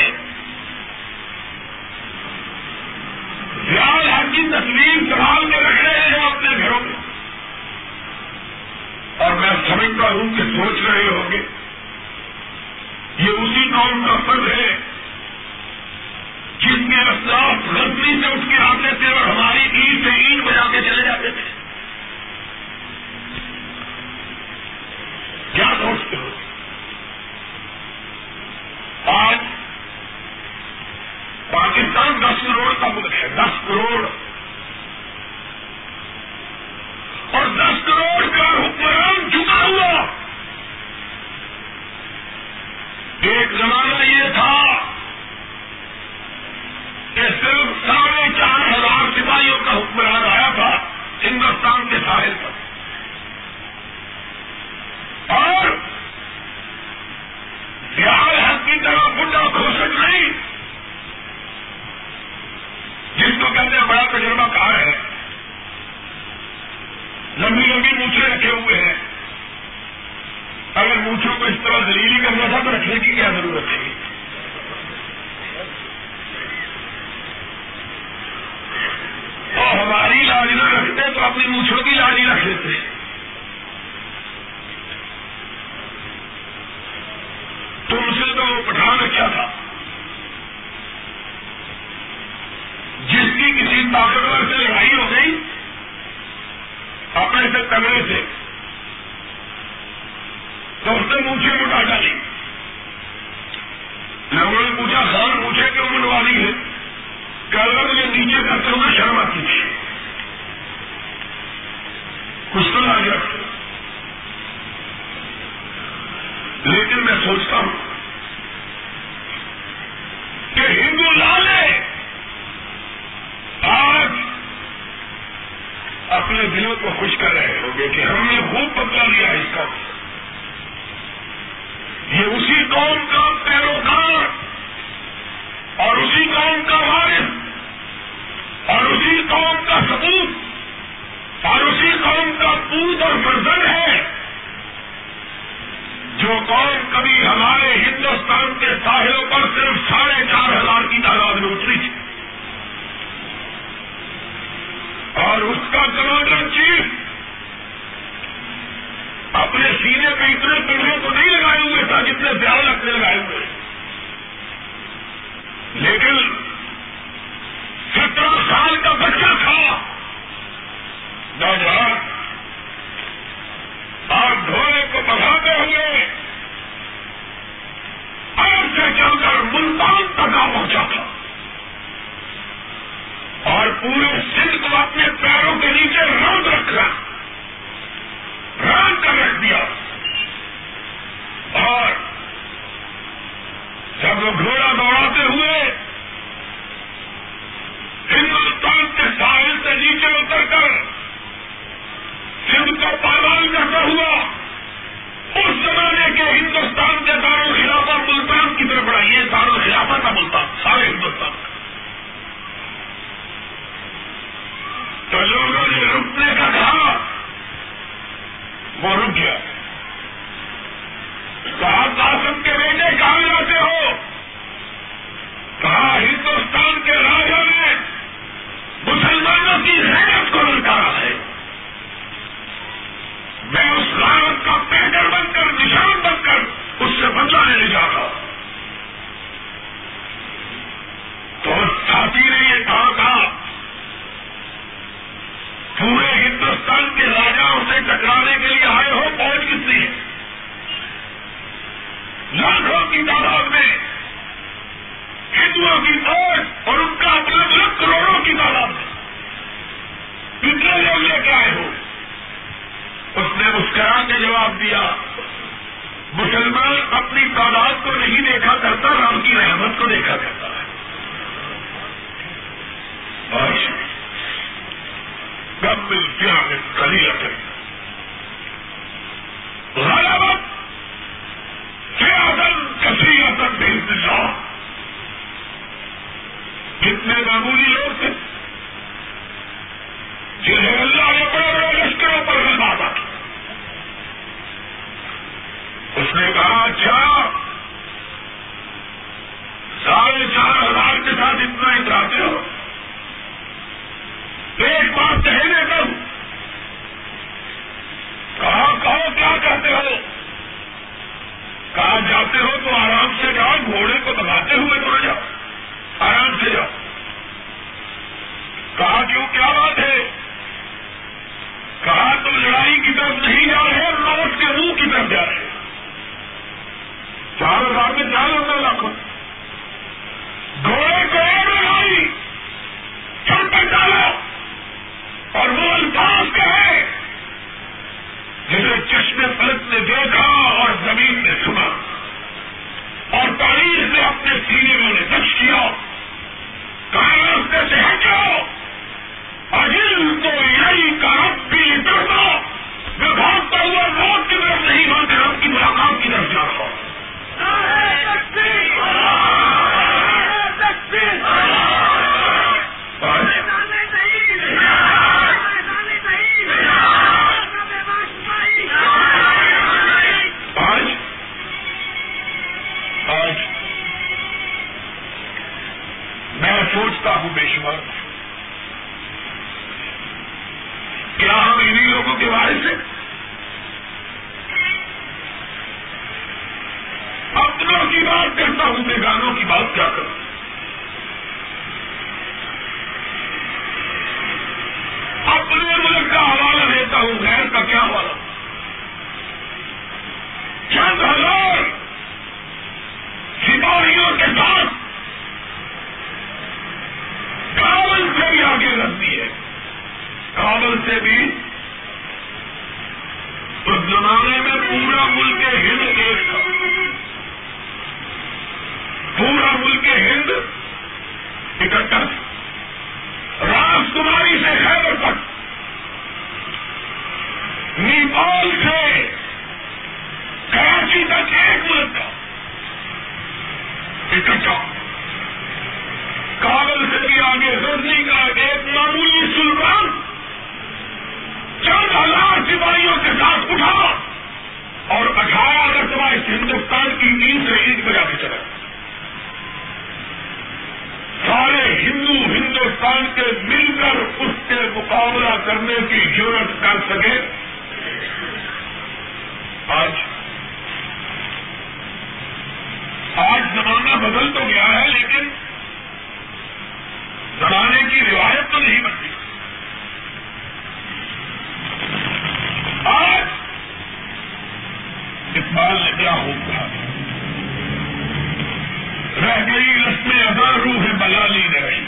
ریال حق کی تصویر سنبھال کے رکھ رہے ہیں اپنے گھروں میں، اور میں سمجھتا ہوں کہ سوچ رہے ہوں گے یہ اسی قوم کا فرض ہے جس میں اسلاف غلطی سے اٹھ کے آتے تھے اور ہماری عید سے عید بجا کے چلے جاتے تھے. کیا سوچتے ہو؟ آج پاکستان 10 کروڑ کا ملک ہے، 10 کروڑ، اور 10 کروڑ کا حکمران جھکا ہوا. ایک زمانہ یہ تھا کہ صرف 4,500 سپاہیوں کا حکمران آیا تھا ہندوستان کے ساحل پر، اور ریال حق کی طرح بڑا گھوشٹ نہیں جس کو کہتے ہیں بڑا تجربہ کار ہے، لمبی لمبی مونچھیں رکھے ہوئے ہیں. اگر مونچھوں کو اس طرح ذلیل کرنا تھا تو رکھنے کی کیا ضرورت تھی؟ اور ہماری لاج نہ رکھتے تو اپنی مونچھوں کی لاج ہی رکھ لیتے. تم سے تو وہ پٹھان رکھا تھا جس کی کسی طاقتور سے لڑائی ہو گئی اپنے سے تگڑے سے، تو اس نے مونچھیں مٹا ڈالی. لوگوں نے پوچھا خان مونچھیں کیوں منڈوا دی ہے؟ کل مجھے نیچے کرتے ہوئے شرم آتی تھی، کچھ تو لاج رکھتے. لیکن میں سوچتا ہوں کہ ہندو لالے آج اپنے دلوں کو خوش کر رہے ہوں گے کہ ہم نے خوب بدلا لیا اس کا، قوم کا پیروکار اور اسی قوم کا وارث اور اسی قوم کا ثبوت اور اسی قوم کا پوت اور فرزند ہے. جو قوم کبھی ہمارے ہندوستان کے ساحلوں پر صرف 4,500 کی تعداد میں اتری تھی اور اس کا کمانڈر چیف اپنے سینے پہ اتنے پنجوں کو نہیں لگائے ہوئے تھا جتنے بیان اپنے لگائے ہوئے, لیکن 17 سال کا بچہ تھا نوجوان اور ڈھولے کو بجاتے ہوئے عرب سے چل کر ملتان تک آ پہنچا تھا اور پورے سندھ کو اپنے پیروں کے نیچے روند رکھا, ران کر رکھ دیا. اور جب وہ گھوڑا دوڑاتے ہوئے ہندوستان کے ساحل سے نیچے اتر کر سندھ کو پامال کرتا ہوا اس زمانے کے ہندوستان کے دارالخلافہ ملتان کی طرف بڑھا. یہ دارالخلافہ کا ملتان سارے ہندوستان کا. تو لوگوں نے رکنے کا کہا, وہ رک گیا. کہا قاسم کے بیٹے کہاں جاتے ہو؟ کہا ہندوستان کے راجا نے مسلمانوں کی غیرت کو للکارا ہے, میں اس غیرت کا پیڈر بن کر نشان بن کر اس سے بدلا لینے جا رہا ہوں. تو ساتھی نے یہ کہا تھا پورے ہندوستان کے راجاؤں سے ٹکرانے کے لیے آئے ہو, پہنچ کتنی ہے؟ لاکھوں کی تعداد میں ہندوؤں کی فوج اور ان کا الگ الگ کروڑوں کی تعداد میں کتنے لوگ لے کے آئے ہو؟ اس نے مسکرا کے جواب دیا, مسلمان اپنی تعداد کو نہیں دیکھا کرتا, رام کی رحمت کو دیکھا کرتا ہے. اور کب ملتی ہمیں کلی رکھیں غلبت سیاست کثیرتاً باذن اللہ. کتنے معمولی لوگ تھے جنہیں اللہ نے بڑے بڑے لشکروں پر غلبہ عطا کیا. اس نے کہا اچھا 4,500 کے ساتھ اتنا اتراتے ہو, ایک بات کہنے کا ہوں. کہا کہو کیا کہتے ہو؟ کہا جاتے ہو تو آرام سے جاؤ, گھوڑے کو دباتے ہوئے تو نہ جاؤ, آرام سے جاؤ. کہا کیوں کیا بات ہے؟ کہا تم لڑائی کی طرف نہیں جا رہے, موت کے منہ کی طرف جا رہے. 4,000 میں 4,000 لاکھوں گھوڑے کو ایک لڑائی چل کر ڈالو. اور وہ الفاظ کہے جسے چشم فلک نے دیکھا اور زمین نے سنا اور تاریخ نے اپنے سینے میں انہیں درج کیا. کہا راستے سے ہٹو, اجل کو یہی کا رب بھی کر دو. میں بھاگتا ہوا موت کی طرف نہیں, بلکہ رب کی ملاقات کی طرف جا رہا ہوں. میں سوچتا ہوں بے شمار, کیا ہم انہیں لوگوں کے وارث ہیں؟ اپنوں کی بات کرتا ہوں, بیگانوں کی بات کیا کروں؟ اپنے ملک کا حوالہ دیتا ہوں, غیر کا کیا حوالہ؟ چند ہزار سپاہیوں کے ساتھ کابل سے بھی آگے لگتی ہے. کابل سے بھی اس زمانے میں پورا ملک ہند ایک تھا, پورا ملک ہند اکٹھا, راج کماری سے خیبر تک, نیپال سے کراچی تک ایک ملک تھا. کٹا۔ کابل سے بھی آگے غزنی کا ایک معمولی سلطان چند ہزار سپاہیوں کے ساتھ اٹھا اور 18 مرتبہ اس ہندوستان کی نیند سے عید بجا کے چلا۔ سارے ہندو ہندوستان کے مل کر اس سے مقابلہ کرنے کی ضرورت کر سکے۔ آج زمانہ بدل تو گیا ہے لیکن زمانے کی روایت تو نہیں بدلی۔ آج اقبال نے کیا ہو کہا، رہ گئی رسم ادا روح بلالی رہی،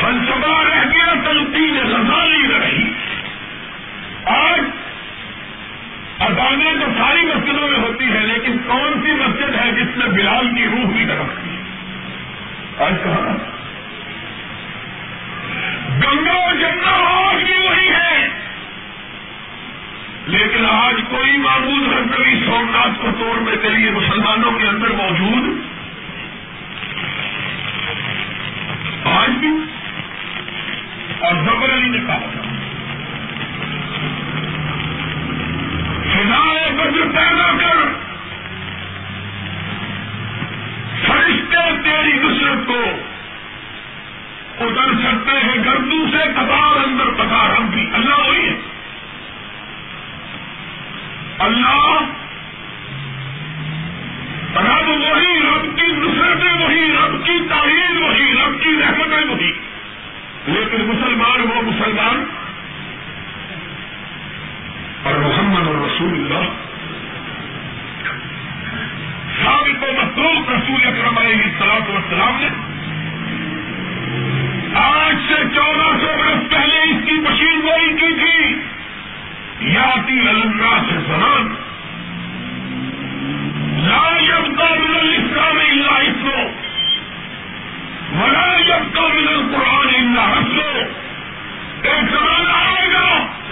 فلسفہ رہ گیا تنقید غزالی رہی۔ آج اذانیں تو ساری مسجدوں میں ہوتی ہے لیکن کون سی مسجد ہے جس میں بلال کی روح بھی تڑپتی ہے؟ آج کہاں گنگا و جمنا آج بھی وہی ہے لیکن آج کوئی معبود رضوی سومنااتھ کو توڑنے کے لیے مسلمانوں کے اندر موجود آج بھی۔ اور ظفر علی نے کہا فضائے بدر پیدا کر، فرشتے تیری نصرت کو اتر سکتے ہیں گردوں سے قطار اندر قطار، ہم بھی۔ اللہ وہی ہے، اللہ رب وہی، رب کی نصرتیں وہی، رب کی تعین وہی، رب کی رحمتیں وہی، لیکن مسلمان وہ مسلمان اور محمد الرسول اللہ سابق و مطلوب رسول اکرم علیہ الصلوۃ والسلام نے آج سے 1400 برس پہلے اس کی مشین گوئی کی تھی، یاتی الناس زمان لا یبقی من الاسلام الا اسمہ ولا یبقی من القرآن الا حفظہ۔ ایک زمانہ آئے گا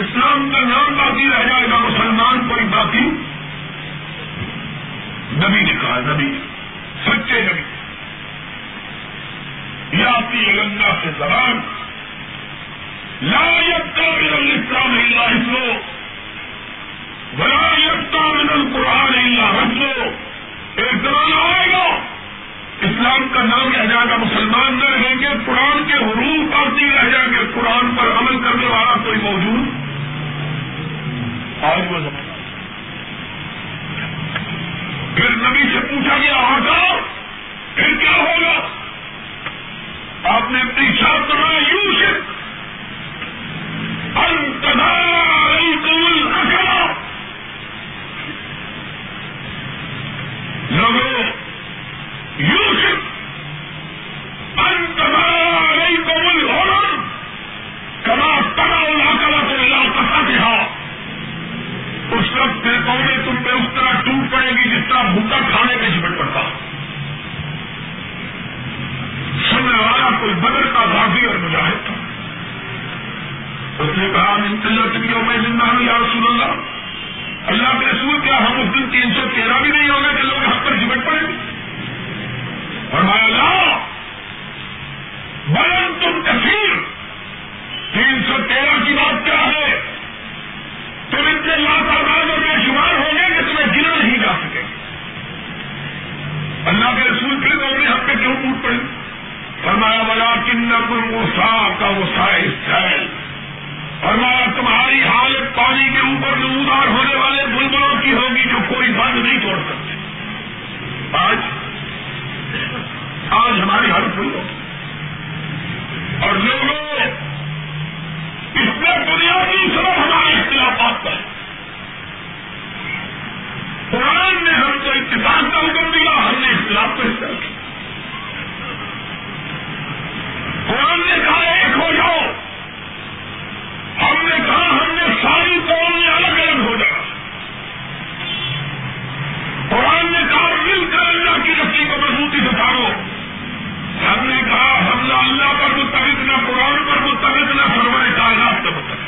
اسلام کا نام باقی رہ جائے گا، مسلمان کوئی باقی۔ نبی نے کہا، نبی سچے نبی، یاتی الناس زمان لا یبقی من الاسلام الا اسمہ ولا یبقی من القرآن الا حفظہ۔ ایک زمانہ آئے گا اسلام کا نام رہ جائے گا، مسلمان نہ رہیں گے، قرآن کے حروف باقی رہ جائیں گے، قرآن پر عمل کرنے والا کوئی موجود آج وہ زمانہ۔ پھر نبی سے پوچھا گیا آقا پھر کیا ہوگا؟ آپ نے اپنی شاپ کرنا یوسف لوگوں یوسف اس وقت بے قومے تم پہ اس طرح ٹوٹ پڑے گی جس طرح بھوکا کھانے پہ چپٹ پڑتا۔ سننے والا کوئی بدر کا غازی اور مجاہد تھا، اس نے کہا ان قلت کی یوم زندہ ہوں یا رسول اللہ، اللہ کے رسول کیا ہم اس دن 313 بھی نہیں ہوگا کہ لوگ ہم پر جھپٹ پڑیں؟ فرمایا اللہ بلن تم کثیر، 313 کی بات کیا ہے؟ تم اتنے لاتعداد اور بے شمار ہو گئے کہ تمہیں گنا نہیں جا سکے۔ اللہ کے رسول کے لوگوں نے ہم پہ کیوں ٹوٹ پڑی؟ فرمایا بلا کنکم غصہ کا غصہ اسرائیل، فرمایا تمہاری حالت پانی کے اوپر نمودار ہونے والے بلبلوں کی ہوگی جو کوئی بند نہیں چھوڑ سکتے۔ آج ہماری حالت بلو اور لوگوں اس میں بنیادی سبب ہمارے اختلافات پر۔ قرآن نے ہم کو اتفاق کا حکم دیا، ہم نے اختلاف کو حصہ کیا۔ قرآن نے کہا ایک ہو جاؤ، ہم نے کہا ہم نے ساری قوم میں الگ الگ ہو جانا۔ قرآن نے کہا مل کر اللہ کی رسی کو مضبوطی سے تھارو، ہم نے کہا ہم نہ اللہ پر متفق، نہ قرآن پر متفق، نہ سرور کائنات پر متفق۔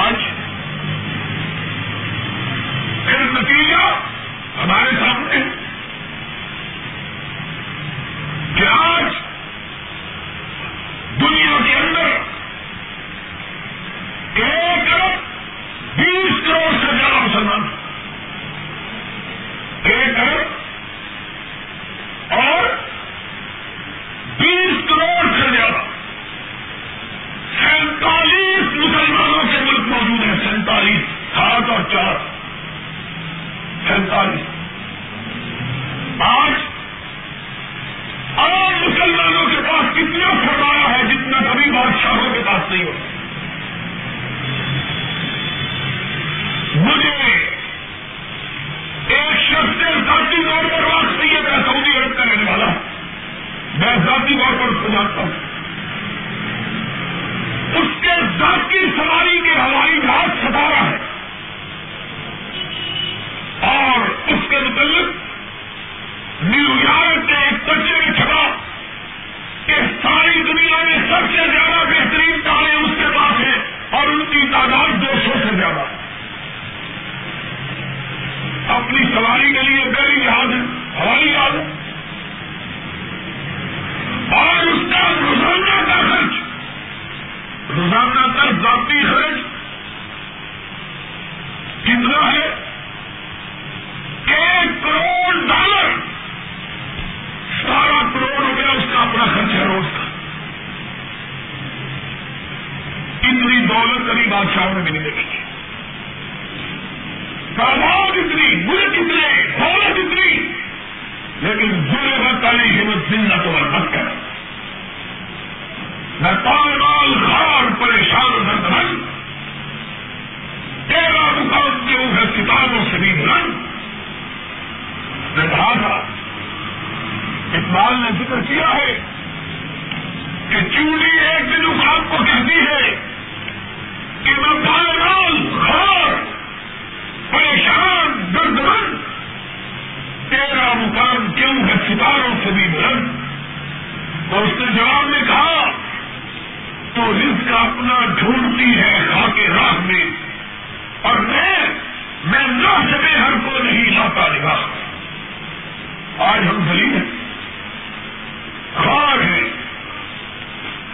آج پھر نتیجہ ملے گی. تعداد اتنی، ملک اتنے، دولت اتنی، لیکن ضرورت علی ہمت زندہ تو برباد کرے نہ تالمال خار پریشان نہ دھن تیرا مقدم ہے ستاروں سے بھی بلند. میں کہا تھا اقبال نے ذکر کیا ہے کہ چوڑی ایک دن اس آپ کو کہتی ہے کہ میں تالمال خار پریشان درد مند تیرا مقام کیوں ہے ستاروں سے بھی بلند. اور اس نے جواب میں کہا تو رزق اپنا ڈھونڈتی ہے خاک راہ میں اور میں ناش میں ہر کو نہیں لاتا نگاہ. آج ہم غریب ہیں، خار ہیں،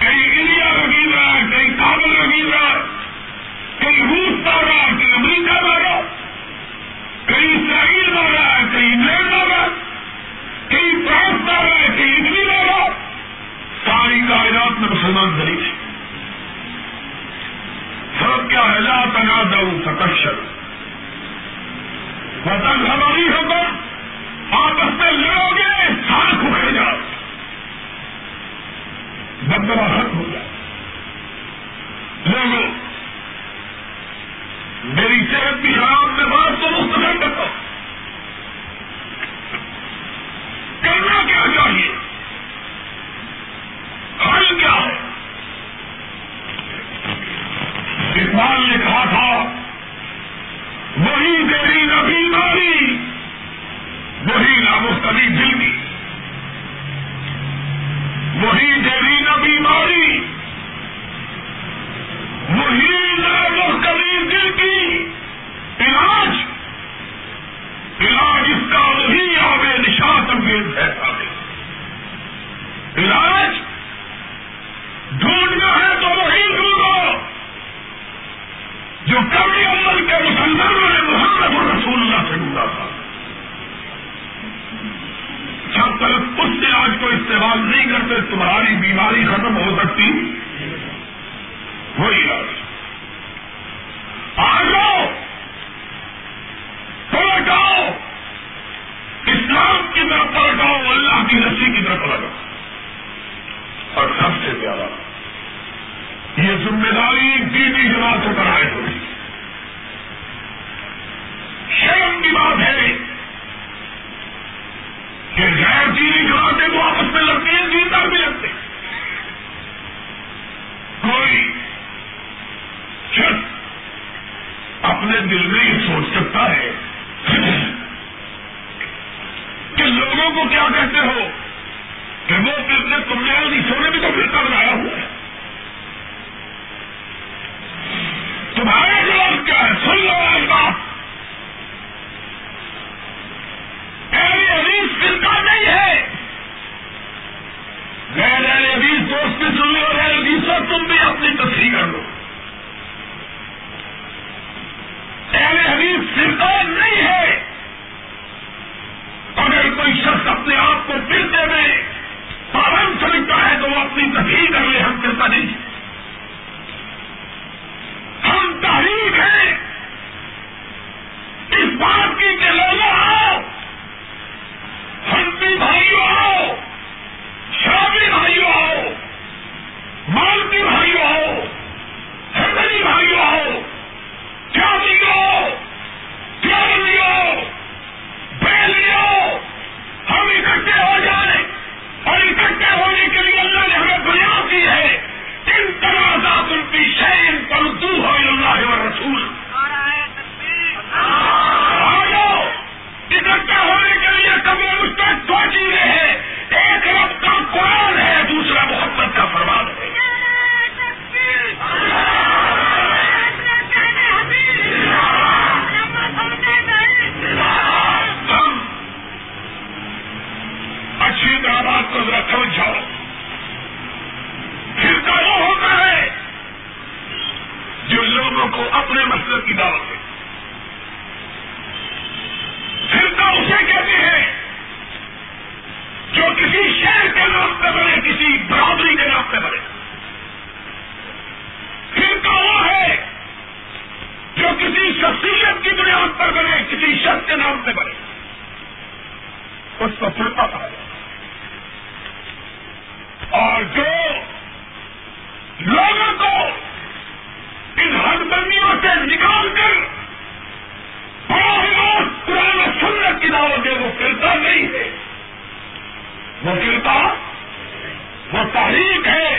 کہیں انڈیا لگیل رہا ہے، کہیں کابل لگیل رہا ہے، کہیں روس مار رہا ہے، کہیں امریکہ مارا، کہیں اسرائیل مارا ہے، کہیں انگلینڈ مارا، کہیں فرانس مارا ہے، کہیں اٹلی مارا. ساری کائنات میں مسلمان غریب ہیں. سب کیا ہے لا تنازعوا فتشتروا. وطن ہماری حکومت آپس میں لڑو گے ساتھ اکھڑ جاؤ، بدلا حق ہو جائے. لوگوں میری صحت بھی خراب، میں بات تو مختصر کرتا ہوں. کرنا کیا چاہیے، حل کیا ہے؟ اقبال نے کہا تھا وہی تیری نہ بیماری وہی نہ مستری دل کی، وہی تیری نہ بیماری وہی نہ مستری دل کی علاج، علاج اس کا وہی آبے نشاط انگیز ہے. علاج ڈھونڈنا ہے تو وہی ڈھونڈو جو کبھی عمر کے مسلمانوں نے محمد رسول اللہ سے ڈھونڈا تھا. جب تک اس علاج کو استعمال نہیں کرتے تمہاری بیماری ختم ہو سکتی. وہی علاج آ جاؤ، پلٹ آؤ، اسلام کی طرف پلٹ آؤ، اللہ کی رسی کی طرف پلٹ آؤ. اور سب سے پیارا یہ ذمہ داری دینی جماعتوں پر عائد ہوگی. شرم کی بات ہے کہ غیر دینی جماعتیں تو آپس میں لگتی ہیں، دیندار بھی لگتے ہیں. کوئی شخص اپنے دل میں یہ سوچ سکتا ہے کہ لوگوں کو کیا کہتے ہو کہ وہ پھر تم نے عیسیٰ نے بھی تو فرقہ بنایا ہوا ہے، تمہارے خلاف کیا ہے؟ سن لو آج بات، اہل حدیث فرقہ نہیں ہے. غیر اہل حدیث دوست بھی سن لو، اہل حدیث اور تم بھی اپنی تصحیح کر لو. اہل حدیث فرقہ نہیں ہے. اگر کوئی شخص اپنے آپ کو فرقے میں پابند سمجھتا ہے تو وہ اپنی تصحیح کر لے. ہم فرقہ نہیں، ہم تحریک ہیں اس بات کی کہ لوگوں آؤ، ہم بھی بھائیوں آؤ، شرابی بھائیوں آؤ، مالکی بھائیوں آؤ، حضری بھائیوں آؤ، کیا لو کیا لو بیلیو، ہم اکٹھے ہو جائیں. اور اکٹھے ہونے کے لیے اللہ نے ہمیں بنا دی ہے. ان تنازعات فی شیء فردوہ الی اللہ والرسول. آؤ، اکٹھے ہونے کے لیے کبھی اس کا دو چیزیں ہیں، ایک رب کا قرآن ہے، دوسرا محمد کا فرمان ہے. ہم اچھی طرح بات کو ذرا سمجھاؤ. فرقہ وہ ہوتا ہے جو لوگوں کو اپنے مسلک کی دعوت دے. فرقہ اسے کہتے ہیں جو کسی شہر کے نام پہ بنے، کسی برادری کے نام پہ بنے. فرقہ وہ ہے کسی شخصیت کی بنیاد پر بنے، کسی شخص کے نام سے بنے، اس کو فرقہ کہا جاتا ہے۔ اور جو لوگوں کو ان حد بندیوں سے نکال کر قرآن و سنت کی دعوت دے، وہ فرقہ نہیں ہے، وہ فرقہ وہ تحریک ہے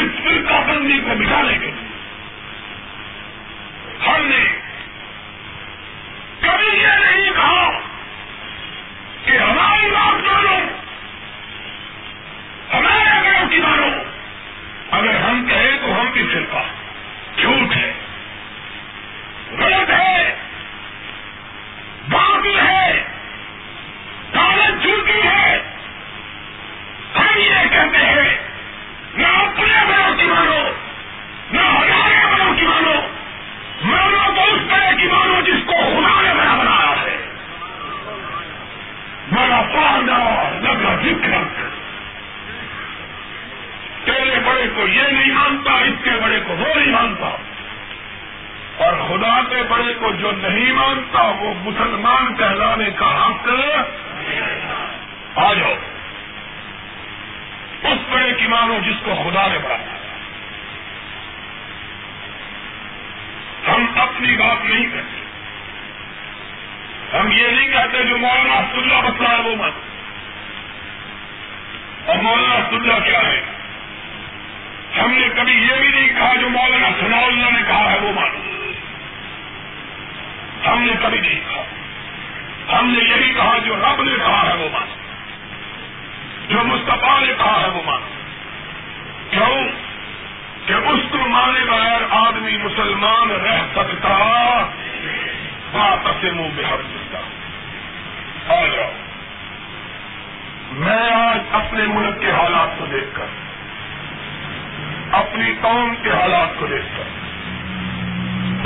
اس فرقہ بندی کو مٹانے کے لیے۔ ہم نے کبھی یہ نہیں کہا کہ ہماری بات مانو، ہمارے گاؤں کی مانو، اگر ہم کہیں تو ہم بھی فرقہ، جھوٹ ہے، غلط ہے، باطل ہے، دعوت جھوٹی ہے۔ ہم یہ کہتے ہیں نہ اپنے گاؤں کی مانو، نہ ہمارے گاؤں کی مانو، مانو تو اس طرح کی مانو جس کو خدا نے بنا بنایا ہے۔ میرا پانا لگا ذکر، تیرے بڑے کو یہ نہیں مانتا، اس کے بڑے کو وہ نہیں مانتا، اور خدا کے بڑے کو جو نہیں مانتا وہ مسلمان کہلانے کا حق آ جاؤ۔ اس بڑے کی مانو جس کو خدا نے بنایا۔ ہم اپنی بات نہیں کرتے، ہم یہ نہیں کہتے جو مولانا عبداللہ بتلا ہے وہ مت، اور مولانا عبداللہ کیا ہے، ہم نے کبھی یہ بھی نہیں کہا جو مولانا ثناء اللہ نے کہا ہے وہ مانو، ہم نے کبھی نہیں کہا۔ ہم نے یہی کہا جو رب نے کہا ہے وہ مانو، جو مصطفیٰ نے کہا ہے وہ مانو۔ کیوں کہ اس کو مانے بغیر آدمی مسلمان رہ سکتا، بات سے منہ بہت سکتا۔ اور میں آج اپنے ملک کے حالات کو دیکھ کر، اپنی قوم کے حالات کو دیکھ کر،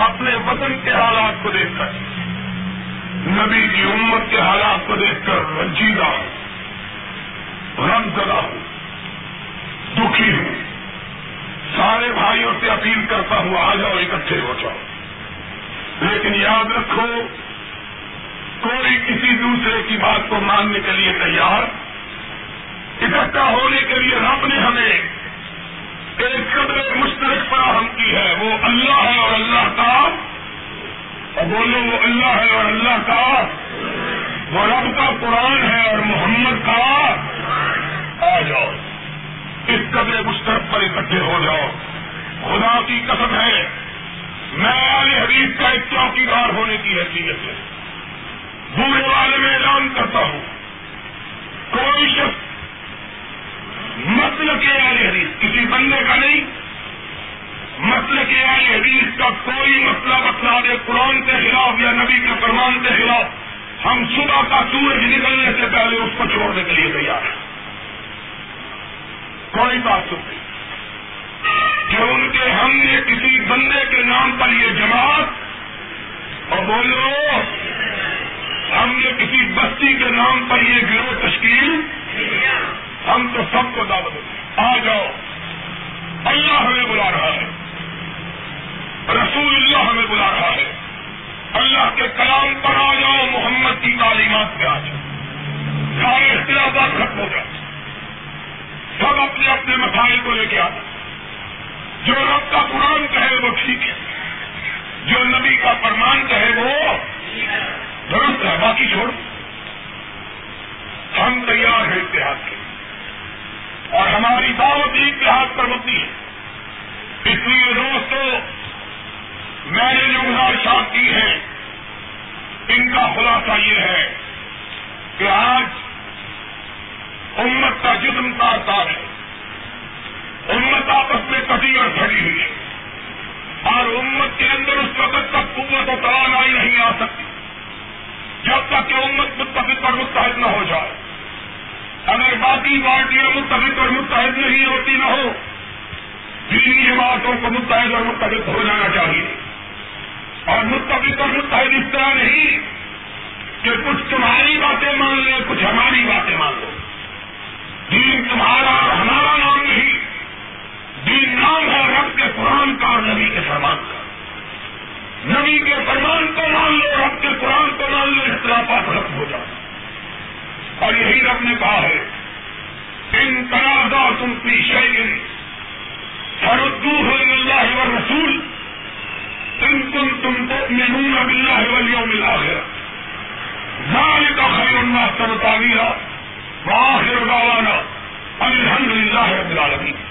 اپنے وطن کے حالات کو دیکھ کر، نبی کی امت کے حالات کو دیکھ کر رنجیدہ ہوں، غمزدہ ہوں، دکھی ہوں۔ سارے بھائیوں سے اپیل کرتا ہوں آ جاؤ، اکٹھے ہو جاؤ، لیکن یاد رکھو کوئی کسی دوسرے کی بات کو ماننے کے لیے تیار۔ اکٹھا ہونے کے لیے رب نے ہمیں ایک قدر مشترک فراہم کی ہے، وہ اللہ ہے اور اللہ کا، اور بولو وہ اللہ ہے اور اللہ کا، وہ رب کا قرآن ہے اور محمد کا۔ آ جاؤ، اس قدر مشترک پر اکٹھے ہو جاؤ۔ خدا کی قسم ہے میں اہل حدیث کا ایک چوکیدار ہونے کی حیثیت سے بوڑھے والے میں اعلان کرتا ہوں، کوئی شخص مسلک اہل حدیث، کسی بندے کا نہیں، مسلک اہل حدیث کا کوئی مسئلہ بتلا دے قرآن کے خلاف یا نبی کے فرمان کے خلاف، ہم صبح کا سورج نکلنے سے پہلے اس کو چھوڑنے کے لیے تیار ہیں۔ کوئی بات نہیں کہ ان کے ہم نے کسی بندے کے نام پر یہ جماعت، اور بولو ہم نے کسی بستی کے نام پر یہ گروہ تشکیل، ہم تو سب کو دعوت دیتے آ جاؤ۔ اللہ ہمیں بلا رہا ہے، رسول اللہ ہمیں بلا رہا ہے، اللہ کے کلام پر آ جاؤ، محمد کی تعلیمات پہ آ جاؤ، سارے اختلافات ختم ہو جاؤ، سب اپنے اپنے مسائل کو لے کے آتا۔ جو رب کا قرآن کہے وہ ٹھیک ہے، جو نبی کا فرمان کہے وہ درست ہے، باقی چھوڑو۔ ہم تیار ہیں اتحاد کے، اور ہماری دعوت اتحاد پر مبنی ہے۔ اس لیے روز تو میں نے جو گزارشات کی ہیں ان کا خلاصہ یہ ہے کہ آج امت کا جسم تار تار ہے، امت آپس میں کٹی اور پھٹی ہوئی ہے، اور امت کے اندر اس وقت تک قوت و توانائی نہیں آ سکتی جب تک کہ امت متفق اور متحد نہ ہو جائے۔ اگر باقی پارٹیاں متفق اور متحد نہیں ہوتی نہ ہو، دینی جماعتوں کو متحد اور متحد ہو جانا چاہیے، اور متفق اور متحد اس طرح نہیں کہ کچھ تمہاری باتیں مان لیں کچھ ہماری باتیں مان لو۔ دین تمہارا اور ہمارا نام نہیں، دین نام ہے رب کے قرآن کا اور نبی کے فرمان کا۔ ملتا ہے. ان تنازعتم فی شیء فردوہ الی اللہ والرسول ان کنتم تؤمنون باللہ والیوم الآخر ذلک خیر واحسن تأویلا. وآخر دعوانا الحمد للہ رب العالمین.